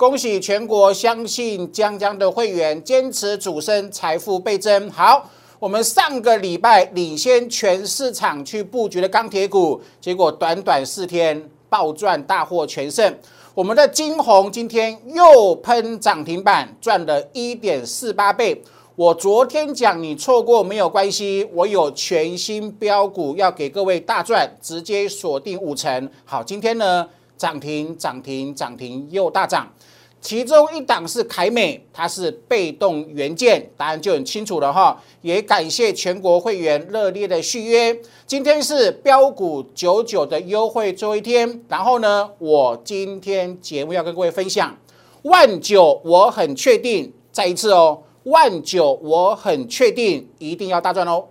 恭喜全国相信江江的会员坚持主升，财富倍增。好，我们上个礼拜领先全市场去布局的钢铁股，结果短短4天暴赚，大获全胜。我们的金红今天又喷涨停板，赚了 1.48 倍。我昨天讲你错过没有关系，我有全新标股要给各位大赚，直接锁定5成。好，今天呢涨停又大涨，其中一档是凯美，它是被动元件，答案就很清楚了哈。也感谢全国会员热烈的续约，今天是标股99的优惠最后一天。然后呢，我今天节目要跟各位分享1900，我很确定，再一次哦，1900我很确定一定要大赚哦。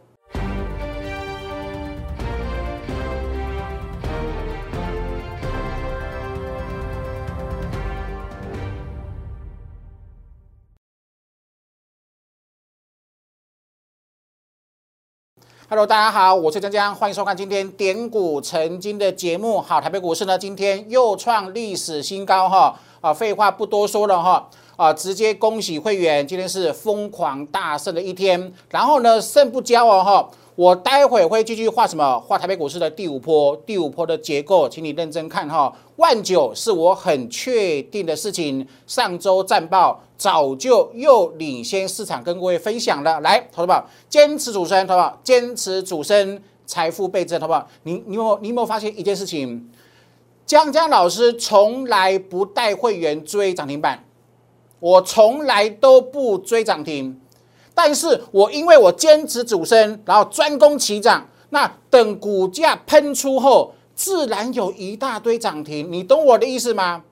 Hello， 大家好，我是江江，欢迎收看今天点股成金的节目。好，台北股市呢今天又创历史新高哈，废话不多说了哈，直接恭喜会员，今天是疯狂大胜的一天。然后呢，胜不骄哦哈，我待会会继续画什么？画台北股市的第5波，第5波的结构，请你认真看哈。1900是我很确定的事情，上周战报早就又领先市场跟各位分享了。来，投资宝坚持主升，投资宝坚持主升，财富倍增，投资宝你有没有发现一件事情？江江老师从来不带会员追涨停板，我从来都不追涨停，但是我因为我坚持主升，然后专攻起涨，那等股价喷出后，自然有一大堆涨停，你懂我的意思吗？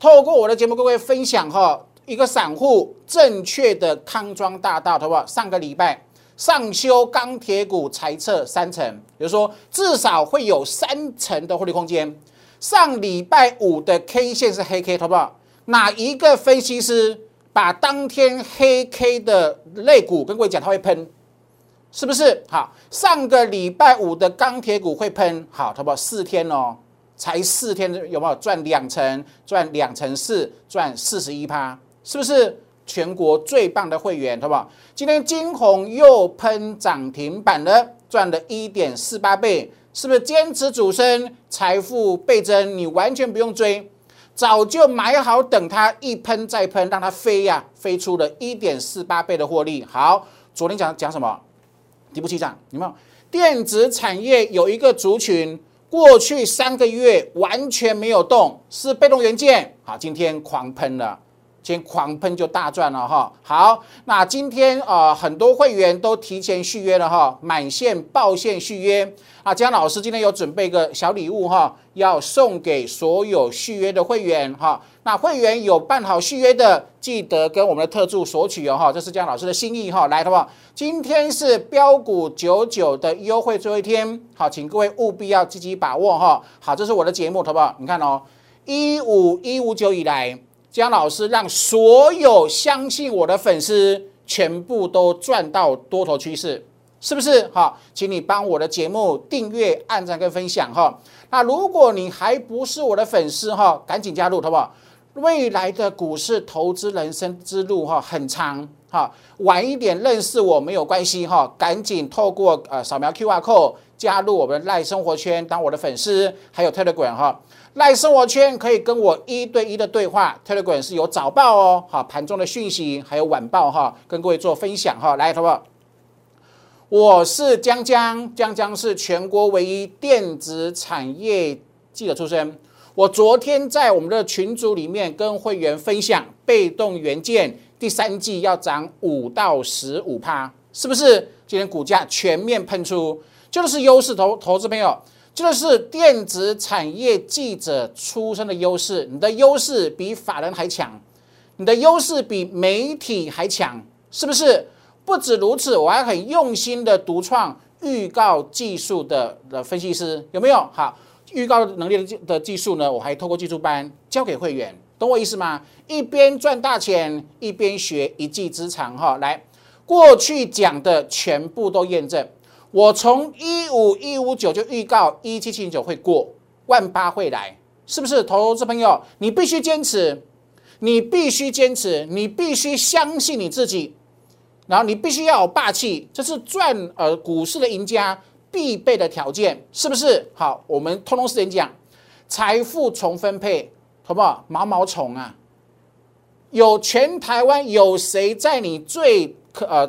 透过我的节目，各位分享哈。一个散户正确的康庄大道，好不好？上个礼拜上修钢铁股财测3成，比如说至少会有3成的获利空间。上礼拜5的 K 线是黑 K， 好不好？哪一个分析师把当天黑 K 的类股跟各位讲它会喷，是不是？好，上个礼拜5的钢铁股会喷，好，好不好？4天哦，才4天，有没有赚2成？赚2成4，赚41%。是不是全国最棒的会员，好不好？今天金红又喷涨停板了，赚了 1.48 倍，是不是坚持主升，财富倍增？你完全不用追，早就买好，等它一喷再喷，让它飞呀，飞出了 1.48 倍的获利。好，昨天讲什么？底部起涨，有没有？电子产业有一个族群，过去3个月完全没有动，是被动元件。好，今天狂喷了。先狂喷就大赚了哈！好，那今天很多会员都提前续约了哈，满线爆线续约啊！江老师今天有准备一个小礼物哈，要送给所有续约的会员哈。那会员有办好续约的，记得跟我们的特助索取哦哈，这是江老师的心意哈。来，好不好？今天是标股99的优惠最后一天，好，请各位务必要积极把握哈。好，这是我的节目，好不好？你看哦，15159以来。江老师让所有相信我的粉丝全部都赚到多头趋势，是不是？好，请你帮我的节目订阅、按赞跟分享哈。那如果你还不是我的粉丝哈，赶紧加入，好不好？未来的股市投资人生之路哈很长哈，晚一点认识我没有关系哈，赶紧透过扫描 QR code 加入我们的 line 生活圈，当我的粉丝，还有 telegram 哈。赖生活圈可以跟我1对1的对话 ，Telegram 是有早报哦，好，盘中的讯息还有晚报哈，跟各位做分享哈。来，好不好？我是江江，江江是全国唯一电子产业记者出身。我昨天在我们的群组里面跟会员分享，被动元件第3季要涨5到15%，是不是？今天股价全面喷出，就是优势投资朋友。就是电子产业记者出身的优势，你的优势比法人还强，你的优势比媒体还强，是不是？不止如此，我还很用心的独创预告技术的分析师，有没有？好，预告能力的技术呢，我还透过技术班教给会员，懂我意思吗？一边赚大钱，一边学一技之长哈。来，过去讲的全部都验证。我从15159就预告17709会过，18000会来，是不是？投资朋友，你必须坚持，你必须坚持，你必须相信你自己，然后你必须要有霸气，这是赚股市的赢家必备的条件，是不是？好，我们通通事先讲，财富重分配，好不好？毛毛虫啊，有全台湾有谁在你最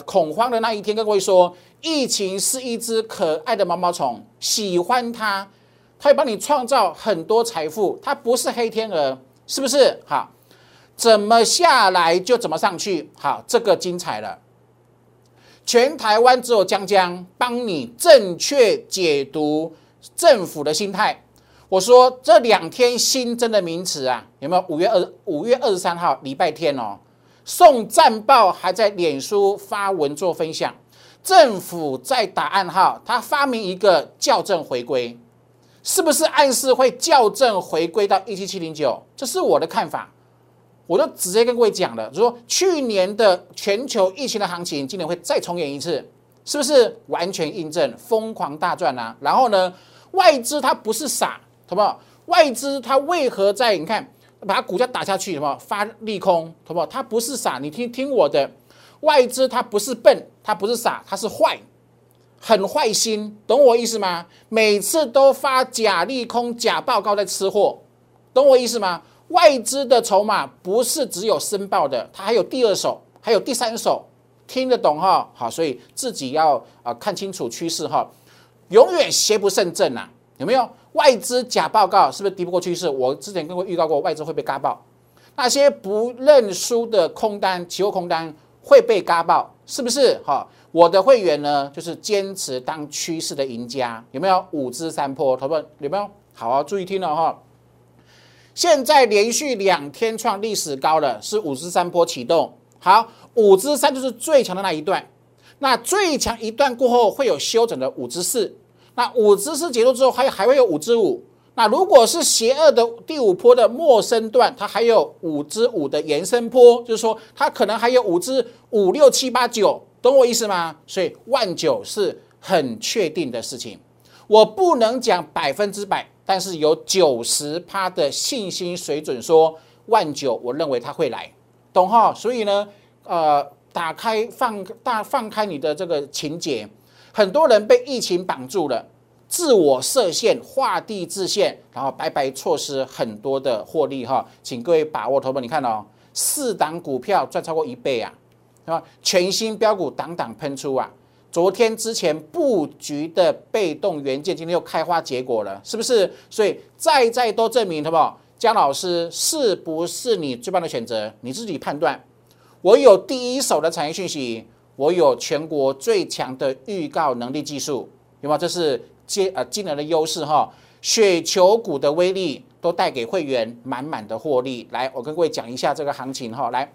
恐慌的那一天跟各位说，疫情是一只可爱的毛毛虫，喜欢它，它会帮你创造很多财富，它不是黑天鹅，是不是？好，怎么下来就怎么上去，好，这个精彩了。全台湾只有江江帮你正确解读政府的心态。我说这两天新增的名词啊，有没有？5月23号礼拜天哦，宋战报还在脸书发文做分享，政府在打暗号，他发明一个校正回归，是不是暗示会校正回归到17709？这是我的看法。我就直接跟各位讲了，说去年的全球疫情的行情，今年会再重演一次，是不是完全印证疯狂大赚啊？然后呢，外资它不是傻，好不好？外资它为何在你看把股价打下去，好不好？发利空，好不好？它不是傻，你听我的，外资它不是笨，它不是傻，它是坏，很坏心，懂我意思吗？每次都发假利空、假报告在吃货，懂我意思吗？外资的筹码不是只有申报的，它还有第二手，还有第三手，听得懂哈？好，所以自己要看清楚趋势哈，永远邪不胜正啊，有没有？外资假报告是不是敌不过趋势？我之前跟各位预告过，外资会被嘎爆，那些不认输的空单、期货空单会被嘎爆，是不是？哈，我的会员呢，就是坚持当趋势的赢家，有没有？5支3波，投票有没有？好啊，注意听了哈。现在连续2天创历史高了，是5支3波启动。好，5支3就是最强的那一段。那最强一段过后会有休整的5支4，那5支4结束之后还会有5支5。那如果是邪恶的第5波的末升段，它还有5支5的延伸波，就是说它可能还有5支5、6、7、8、9，懂我意思吗？所以19,000是很确定的事情，我不能讲100%。但是有90%的信心水准说19,000，我认为它会来，懂哈？所以呢，放开你的这个情节，很多人被疫情绑住了，自我设限，画地自限，然后白白错失很多的获利哈，请各位把握，投资你看哦，4档股票赚超过1倍啊，全新标股档档喷出啊。昨天之前布局的被动元件，今天又开花结果了，是不是？所以再都证明，好不好？江老师是不是你最棒的选择？你自己判断。我有第一手的产业讯息，我有全国最强的预告能力技术，有没有？这是金额的优势哈，雪球股的威力都带给会员满满的获利。来，我跟各位讲一下这个行情哈，来。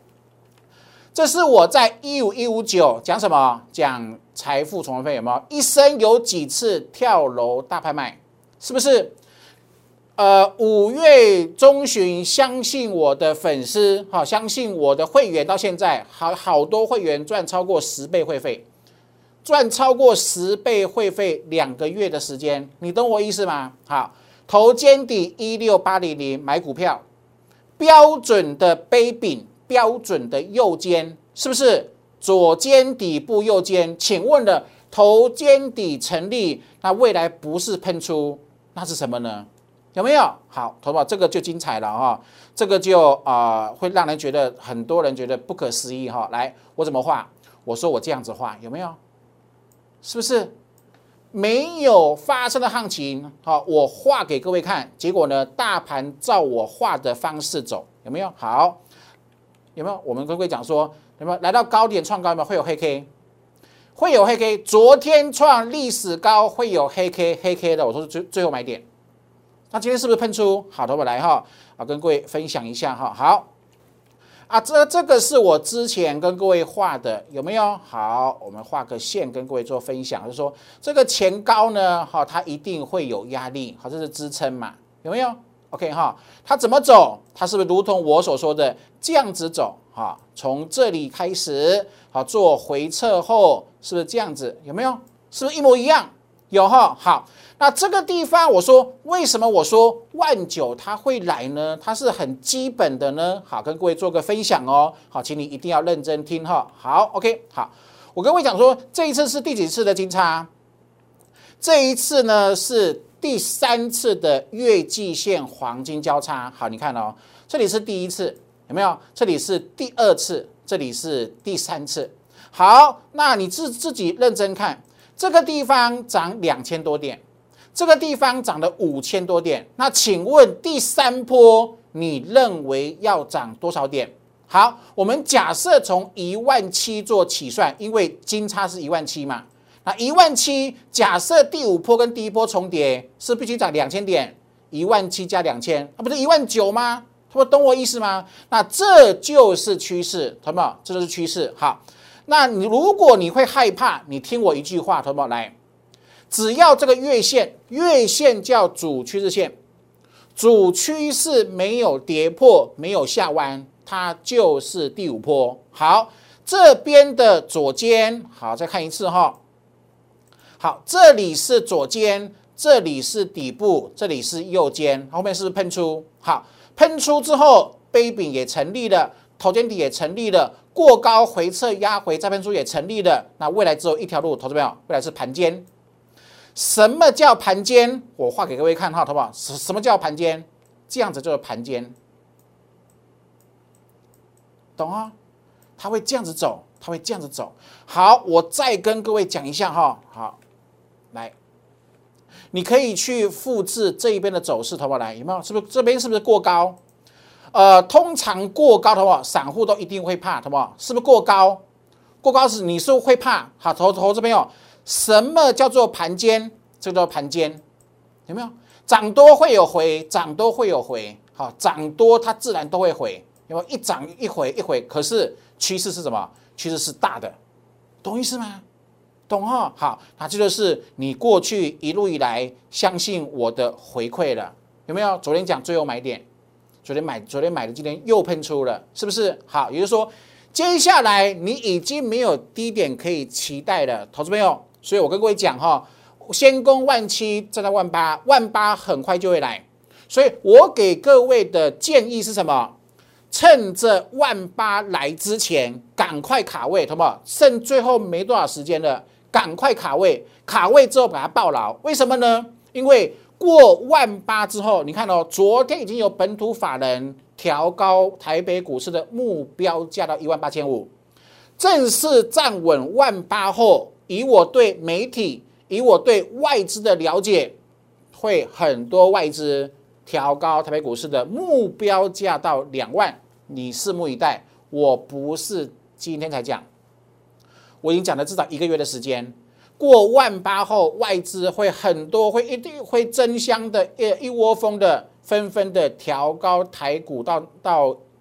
这是我在15159讲什么？讲财富重分配，有没有？一生有几次跳楼大拍卖？是不是？5月中旬，相信我的粉丝，好，相信我的会员，到现在好多会员赚超过10倍会费，赚超过10倍会费，2个月的时间，你懂我意思吗？好，头肩底16800买股票，标准的杯柄。标准的右肩是不是左肩底部右肩？请问了，头肩底成立，那未来不是喷出，那是什么呢？有没有？好，投保这个就精彩了哈，这个就会让人觉得很多人觉得不可思议哈。来，我怎么画？我说我这样子画，有没有？是不是没有发生的行情？好，我画给各位看，结果呢，大盘照我画的方式走，有没有？好。有没有？我们跟各位讲说，有没有来到高点创高？有没有会有黑 K？ 会有黑 K。昨天创历史高，会有黑 K， 黑 K 的，我说是最后买点。那今天是不是喷出？好的，我来哈，跟各位分享一下哈。好啊，这个是我之前跟各位画的，有没有？好，我们画个线跟各位做分享，就是说这个前高呢，哈，它一定会有压力，好，这是支撑嘛，有没有？OK 哈，它怎么走？它是不是如同我所说的这样子走？哈，从这里开始，好做回撤后，是不是这样子？有没有？是不是一模一样？有哈，好，那这个地方我说为什么我说万九它会来呢？它是很基本的呢。好，跟各位做个分享哦。好，请你一定要认真听哈。好 ，OK， 好，我跟各位讲说，这一次是第几次的金叉？这一次呢是第三次的月季线黄金交叉。好，你看哦，这里是第一次，有没有？这里是第二次，这里是第三次。好，那你自己认真看。这个地方涨2000多点，这个地方涨了5000多点。那请问第三波你认为要涨多少点？好，我们假设从17000做起算，因为金叉是17000嘛。那17000假设第五波跟第一波重叠，是必须涨2000点，17000加2000，那不是19000吗？他们懂我意思吗？那这就是趋势，懂吗？这就是趋势。好。那你如果你会害怕，你听我一句话，同学们来，只要这个月线叫主趋势线，主趋势没有跌破，没有下弯，它就是第五波。好，这边的左肩，好，再看一次哈。好，这里是左肩，这里是底部，这里是右肩，后面是不是喷出？好，喷出之后，杯柄也成立了。头肩底也成立了，过高回撤压回再喷出也成立了。那未来只有一条路，投资朋友，未来是盘间。什么叫盘间？我画给各位看哈，好不好？什么叫盘间？这样子就是盘间，懂啊？它会这样子走，它会这样子走。好，我再跟各位讲一下哈。好，来，你可以去复制这一边的走势，好不好？来，有没有？是不是这边是不是过高？通常过高的话，散户都一定会怕，好不好？是不是过高？过高是你是会怕。好，投资朋友，什么叫做盘间？这个叫盘间，有没有？涨多会有回，涨多会有回。好，涨多它自然都会回，有没有？一涨一回一回，可是趋势是什么？趋势是大的，懂意思吗？懂哈？好，那这就是你过去一路以来相信我的回馈了，有没有？昨天讲最后买点。昨天买的，今天又喷出了，是不是？好，也就是说，接下来你已经没有低点可以期待了，投资朋友。所以我跟各位讲哈，先攻17000，再到18000，18000很快就会来。所以我给各位的建议是什么？趁着18000来之前，赶快卡位，好不好？剩最后没多少时间了，赶快卡位。卡位之后把它抱牢，为什么呢？因为过18000之后，你看哦，昨天已经有本土法人调高台北股市的目标价到18500，正式站稳18000后，以我对媒体、以我对外资的了解，会很多外资调高台北股市的目标价到20000，你拭目以待。我不是今天才讲，我已经讲了至少1个月的时间。过18000后，外资会很多，会一定会争相的，一窝蜂的，纷纷的调高台股到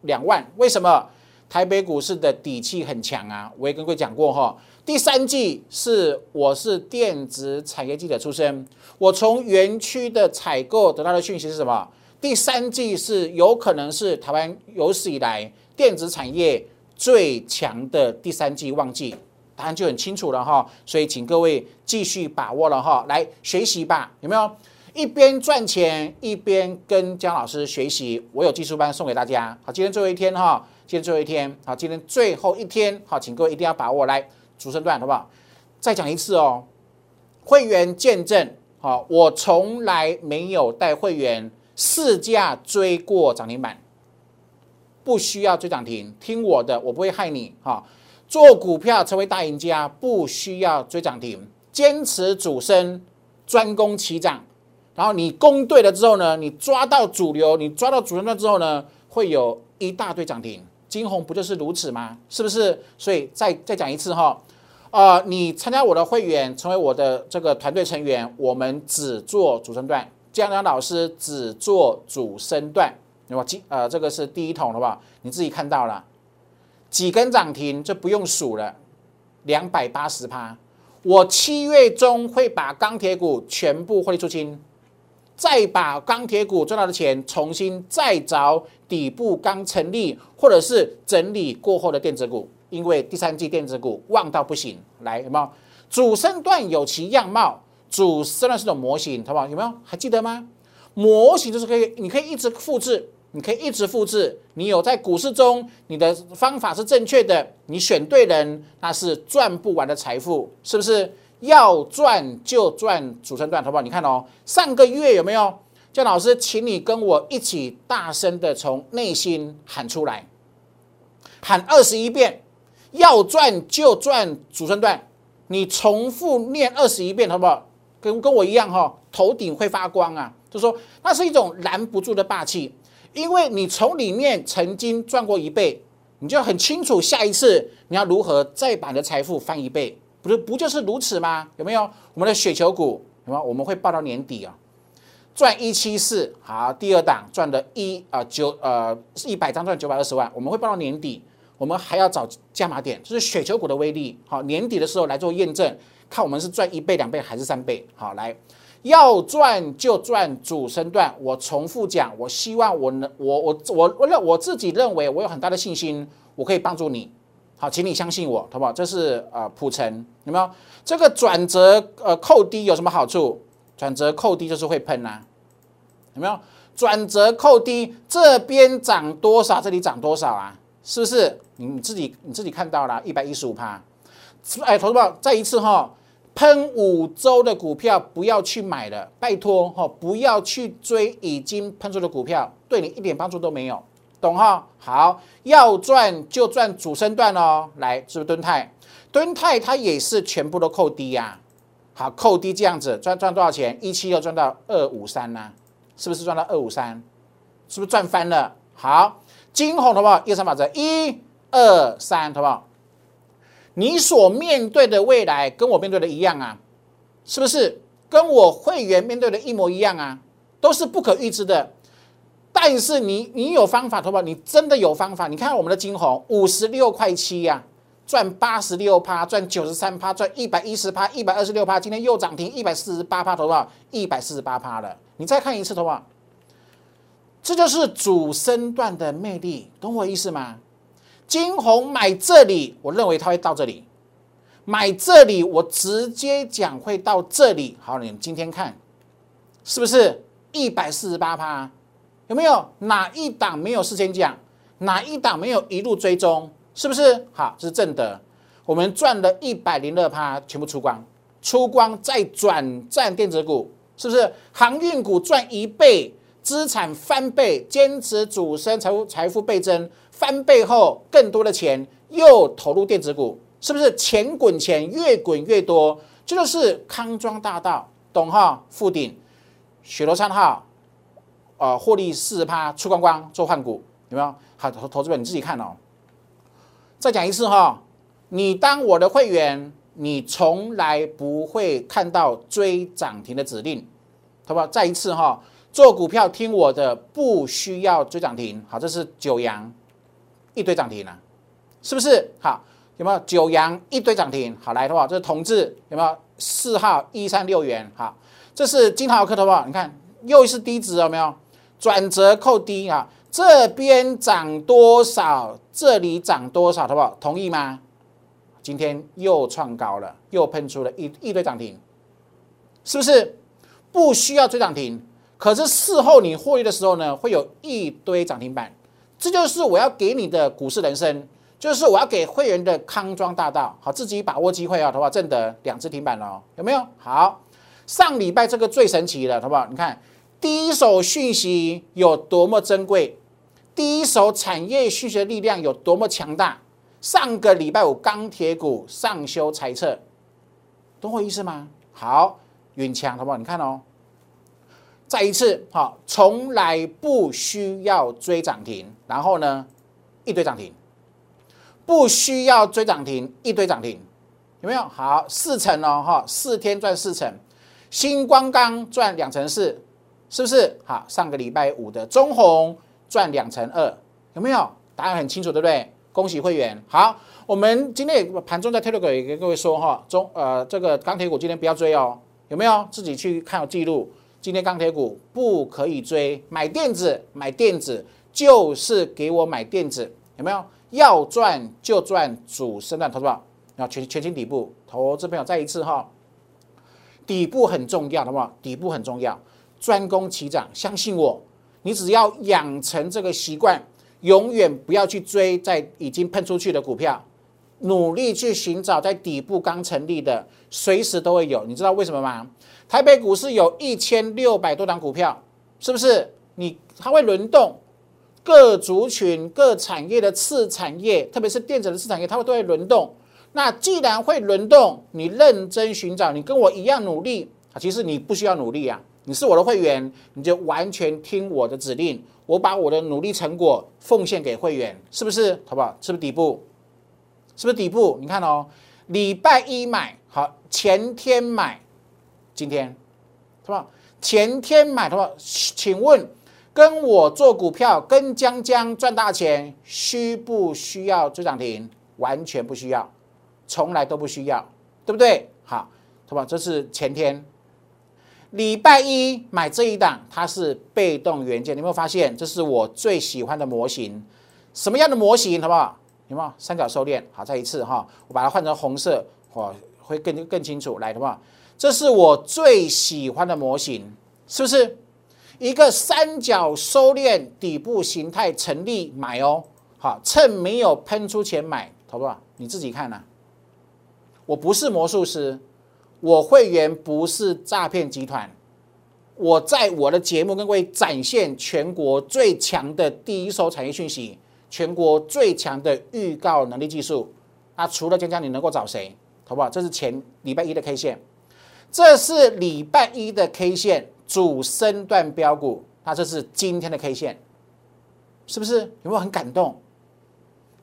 20000。为什么？台北股市的底气很强啊！我也跟各位讲过哈，第三季我是电子产业记者出身，我从园区的采购得到的讯息是什么？第三季是有可能是台湾有史以来电子产业最强的第三季旺季。答案就很清楚了哈，所以请各位继续把握了哈，来学习吧，有没有？一边赚钱一边跟江老师学习，我有技术班送给大家。好，今天最后一天哈，好，今天最后一天，好，请各位一定要把握。来，主升段好不好？再讲一次哦，会员见证，好，我从来没有带会员市价追过涨停板，不需要追涨停，听我的，我不会害你哈。做股票成为大赢家，不需要追涨停，坚持主升，专攻起涨。然后你攻对了之后呢，你抓到主流，你抓到主升段之后呢，会有一大堆涨停。金红不就是如此吗？是不是？所以再讲一次哈，你参加我的会员，成为我的这个团队成员，我们只做主升段，江老师只做主升段，对吧？这个是第一桶，好不好？你自己看到了。几根涨停就不用数了，280%。我7月中会把钢铁股全部获利出清，再把钢铁股赚到的钱重新再找底部刚成立或者是整理过后的电子股，因为第三季电子股旺到不行。来，有没有？主升段有其样貌，主升浪式的模型，好不好？有没有还记得吗？模型就是可以，你可以一直复制，你可以一直复制。你有在股市中，你的方法是正确的，你选对人，那是赚不完的财富，是不是？要赚就赚主升段，好不好？你看哦，上个月有没有？姜老师，请你跟我一起大声的从内心喊出来，喊21遍，要赚就赚主升段。你重复念21遍，好不好？跟我一样哈，头顶会发光啊！就说那是一种拦不住的霸气，因为你从里面曾经赚过1倍，你就很清楚下一次你要如何再把你的财富翻1倍，不就是如此吗？有没有？我们的雪球股有没有？我们会报到年底啊。赚174，好，第二档赚了100张赚920万，我们会报到年底，我们还要找加码点，就是雪球股的威力。好，年底的时候来做验证，看我们是赚1倍、2倍还是3倍。好，来，要赚就赚主升段。我重复讲，我希望我能，我自己认为我有很大的信心，我可以帮助你。好，请你相信我，好不好？这是普成，有没有？这个转折扣低有什么好处？转折扣低就是会喷啊，有没有？转折扣低，这边涨多少，这里涨多少啊？是不是？你自己看到了115%。哎，投资宝，再一次哈，喷5周的股票不要去买了，拜托哈，不要去追已经喷出的股票，对你一点帮助都没有，懂哈？好，要赚就赚主升段哦。来，是不是敦泰？敦泰它也是全部都扣低呀。好，扣低这样子赚多少钱？176赚到253啦，是不是赚到253？是不是赚翻了？好，金红好不好？123法则，123好不好？你所面对的未来跟我面对的一样啊，是不是？跟我会员面对的一模一样啊，都是不可预知的。但是你有方法，好不好？你真的有方法。你看我们的金红56.7块呀。赚86%，赚93%，赚110%，126%，今天又涨停148%，投保148%了。你再看一次，投保，这就是主升段的魅力，懂我意思吗？金红买这里，我认为它会到这里；买这里，我直接讲会到这里。好，你们今天看，是不是148%？有没有哪一档没有事先讲？哪一档没有一路追踪？是不是？好，这是正德，我们赚了102%，全部出光，出光再转战电子股，是不是？航运股赚1倍，资产翻倍，坚持主升，财富倍增，翻倍后更多的钱又投入电子股，是不是？钱滚钱，越滚越多，这就是康庄大道，懂哈？富鼎、雪楼三号，获利40%，出光光做换股，有没有？好，投资者你自己看哦。再讲一次哈，你当我的会员，你从来不会看到追涨停的指令，好不好？再一次哈，做股票听我的，不需要追涨停。好，这是九阳一堆涨停啊，是不是？好，有没有九阳一堆涨停？好，来，好不好？这是同志，有没有4号136元？好，这是金豪科，好不好？你看又是低值，有没有转折扣低啊？这边涨多少，这里涨多少，好不好？同意吗？今天又创高了，又喷出了一堆涨停，是不是？不需要追涨停，可是事后你获利的时候呢，会有一堆涨停板。这就是我要给你的股市人生，就是我要给会员的康庄大道。好，自己把握机会啊，好不好？正德2只停板哦，有没有？好，上礼拜这个最神奇了，好不好？你看第一手讯息有多么珍贵。第一手产业讯息的力量有多么强大？上个礼拜五钢铁股上修财测，懂我意思吗？好，云强，好不好？你看哦，再一次，好，从来不需要追涨停，然后呢，一堆涨停，不需要追涨停，一堆涨停，有没有？好，4成哦，哈，4天赚4成，星光钢赚2成4，是不是？好，上个礼拜五的中红。赚2成2，有没有？答案很清楚，对不对？恭喜会员。好，我们今天盘中在 telegram 也跟各位说哈，这个钢铁股今天不要追哦，有没有？自己去看有记录。今天钢铁股不可以追，买电子，买电子就是给我买电子，有没有？要赚就赚主升段，投资朋友，全新底部，投资朋友再一次哈，底部很重要，好不好？底部很重要，专攻起涨，相信我，你只要养成这个习惯，永远不要去追在已经喷出去的股票，努力去寻找在底部刚成立的，随时都会有。你知道为什么吗？台北股市有1600多档股票，是不是？它会轮动，各族群、各产业的次产业，特别是电子的次产业，它都会轮动。那既然会轮动，你认真寻找，你跟我一样努力，其实你不需要努力啊，你是我的会员，你就完全听我的指令，我把我的努力成果奉献给会员，是不是？好不好？是不是底部？是不是底部？你看哦，礼拜一买好，前天买，今天，好不好？前天买，好不好？请问，跟我做股票，跟江江赚大钱，需不需要追涨停？完全不需要。从来都不需要，对不对？好，对吧？这是前天，礼拜一买这一档，它是被动元件，你有没有发现？这是我最喜欢的模型，什么样的模型？好不好？有没有三角收敛？好，再一次哈，我把它换成红色，会更清楚。来，好不好？这是我最喜欢的模型，是不是？一个三角收敛底部形态成立买哦，好，趁没有喷出前买，好不好？你自己看呐、啊。我不是魔术师，我会员不是诈骗集团。我在我的节目跟各位展现全国最强的第一手产业讯息，全国最强的预告能力技术。啊，除了江江，你能够找谁？好不好？这是前礼拜一的 K 线，这是礼拜一的 K 线主升段标股，那这是今天的 K 线，是不是？有没有很感动？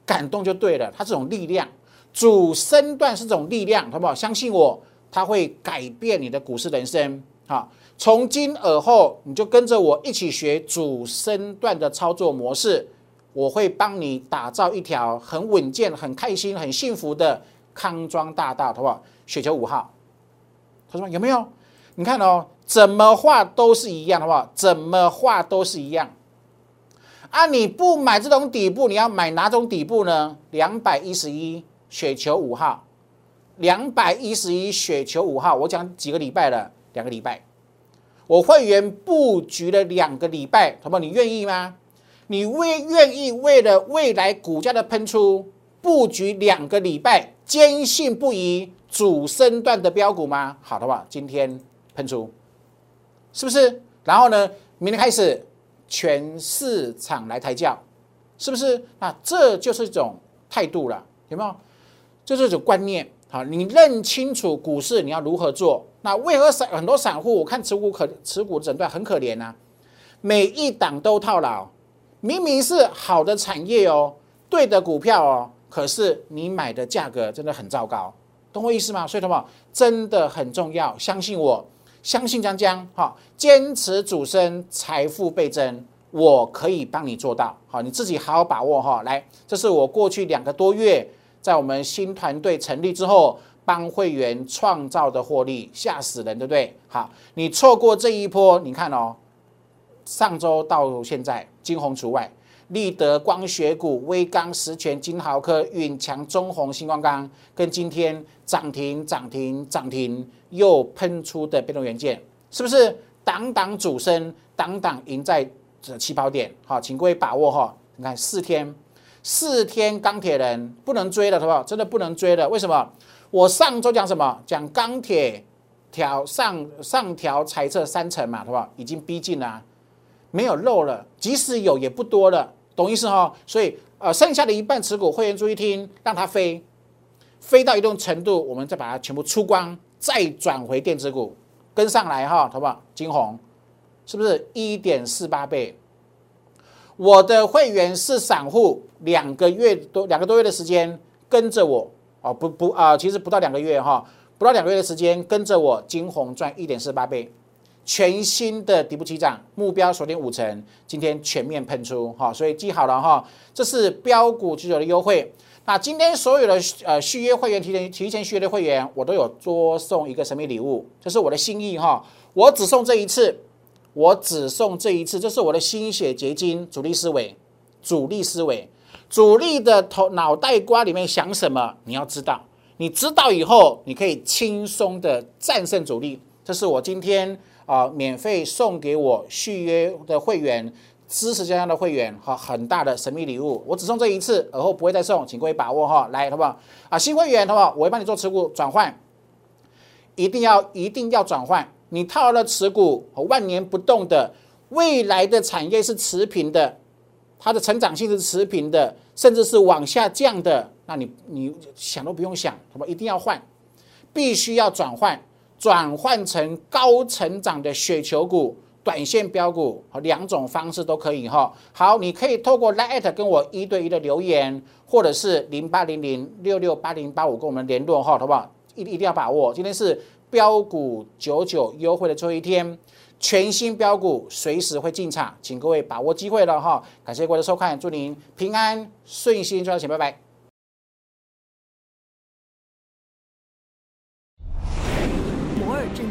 感动就对了，它这种力量。主升段是种力量，好不好？相信我，它会改变你的股市人生。好，从今而后，你就跟着我一起学主升段的操作模式，我会帮你打造一条很稳健、很开心、很幸福的康庄大道，好不好？雪球5号，他说有没有？你看哦，怎么画都是一样，好不好？怎么画都是一样。啊，你不买这种底部，你要买哪种底部呢？211。雪球5号，211雪球5号，我讲几个礼拜了，2个礼拜，我会员布局了2个礼拜，好不好？你愿意吗？你愿意为了未来股价的喷出布局2个礼拜，坚信不疑主升段的标股吗？好的吧，今天喷出，是不是？然后呢，明天开始全市场来抬轿，是不是？那这就是一种态度了，有没有？就是这种观念，好，你认清楚股市你要如何做。那为何很多散户，我看持股诊断很可怜啊，每一档都套牢，明明是好的产业哦，对的股票哦，可是你买的价格真的很糟糕，懂我意思吗？所以什么真的很重要，相信我，相信江江，哈，坚持主升，财富倍增。我可以帮你做到，好，你自己好好把握哈。来，这是我过去2个多月在我们新团队成立之后帮会员创造的获利，吓死人，对不对？好，你错过这一波，你看哦，上周到现在，金鸿除外，立德、光学股、威刚、石泉、金豪科、运强、中鸿、星光钢，跟今天涨停又喷出的被动元件，是不是？档档主升，档档赢在这起跑点，好，请各位把握哈！你看四天钢铁人不能追了，好不好？真的不能追了，为什么？我上周讲什么？讲钢铁调上调猜测3成嘛，好不好？已经逼近了，没有漏了，即使有也不多了，懂意思哈？所以剩下的一半持股，会员注意听，让它飞到一定程度，我们再把它全部出光，再转回电子股，跟上来哈，好不好？金鸿。是不是 1.48 倍？我的会员是散户，两个多月的时间跟着我哦，其实不到2个月哈，不到2个月的时间跟着我，金鸿赚 1.48 倍，全新的底部起涨目标锁定5成，今天全面喷出哈，所以记好了哈，这是标股99的优惠。那今天所有的续约会员、提前续约的会员，我都有多送一个神秘礼物，这是我的心意哈，我只送这一次。这是我的心血结晶，主力思维，主力的脑袋瓜里面想什么，你要知道，你知道以后，你可以轻松的战胜主力，这是我今天免费送给我续约的会员、支持家的会员很大的神秘礼物，我只送这一次，而后不会再送，请各位把握哈，来好不好？啊，新会员好不好？我会帮你做持股转换，一定要转换，你套了持股万年不动的，未来的产业是持平的，它的成长性是持平的，甚至是往下降的，那你想都不用想，好不好？一定要换，必须要转换，转换成高成长的雪球股。短线标股两种方式都可以哈。好，你可以透过 line@ 跟我一对一的留言，或者是0800668085跟我们联络哈，好不好？一定要把握，今天是标股99优惠的最后一天，全新标股随时会进场，请各位把握机会了哈。感谢各位的收看，祝您平安顺心，赚到钱，拜拜。摩尔证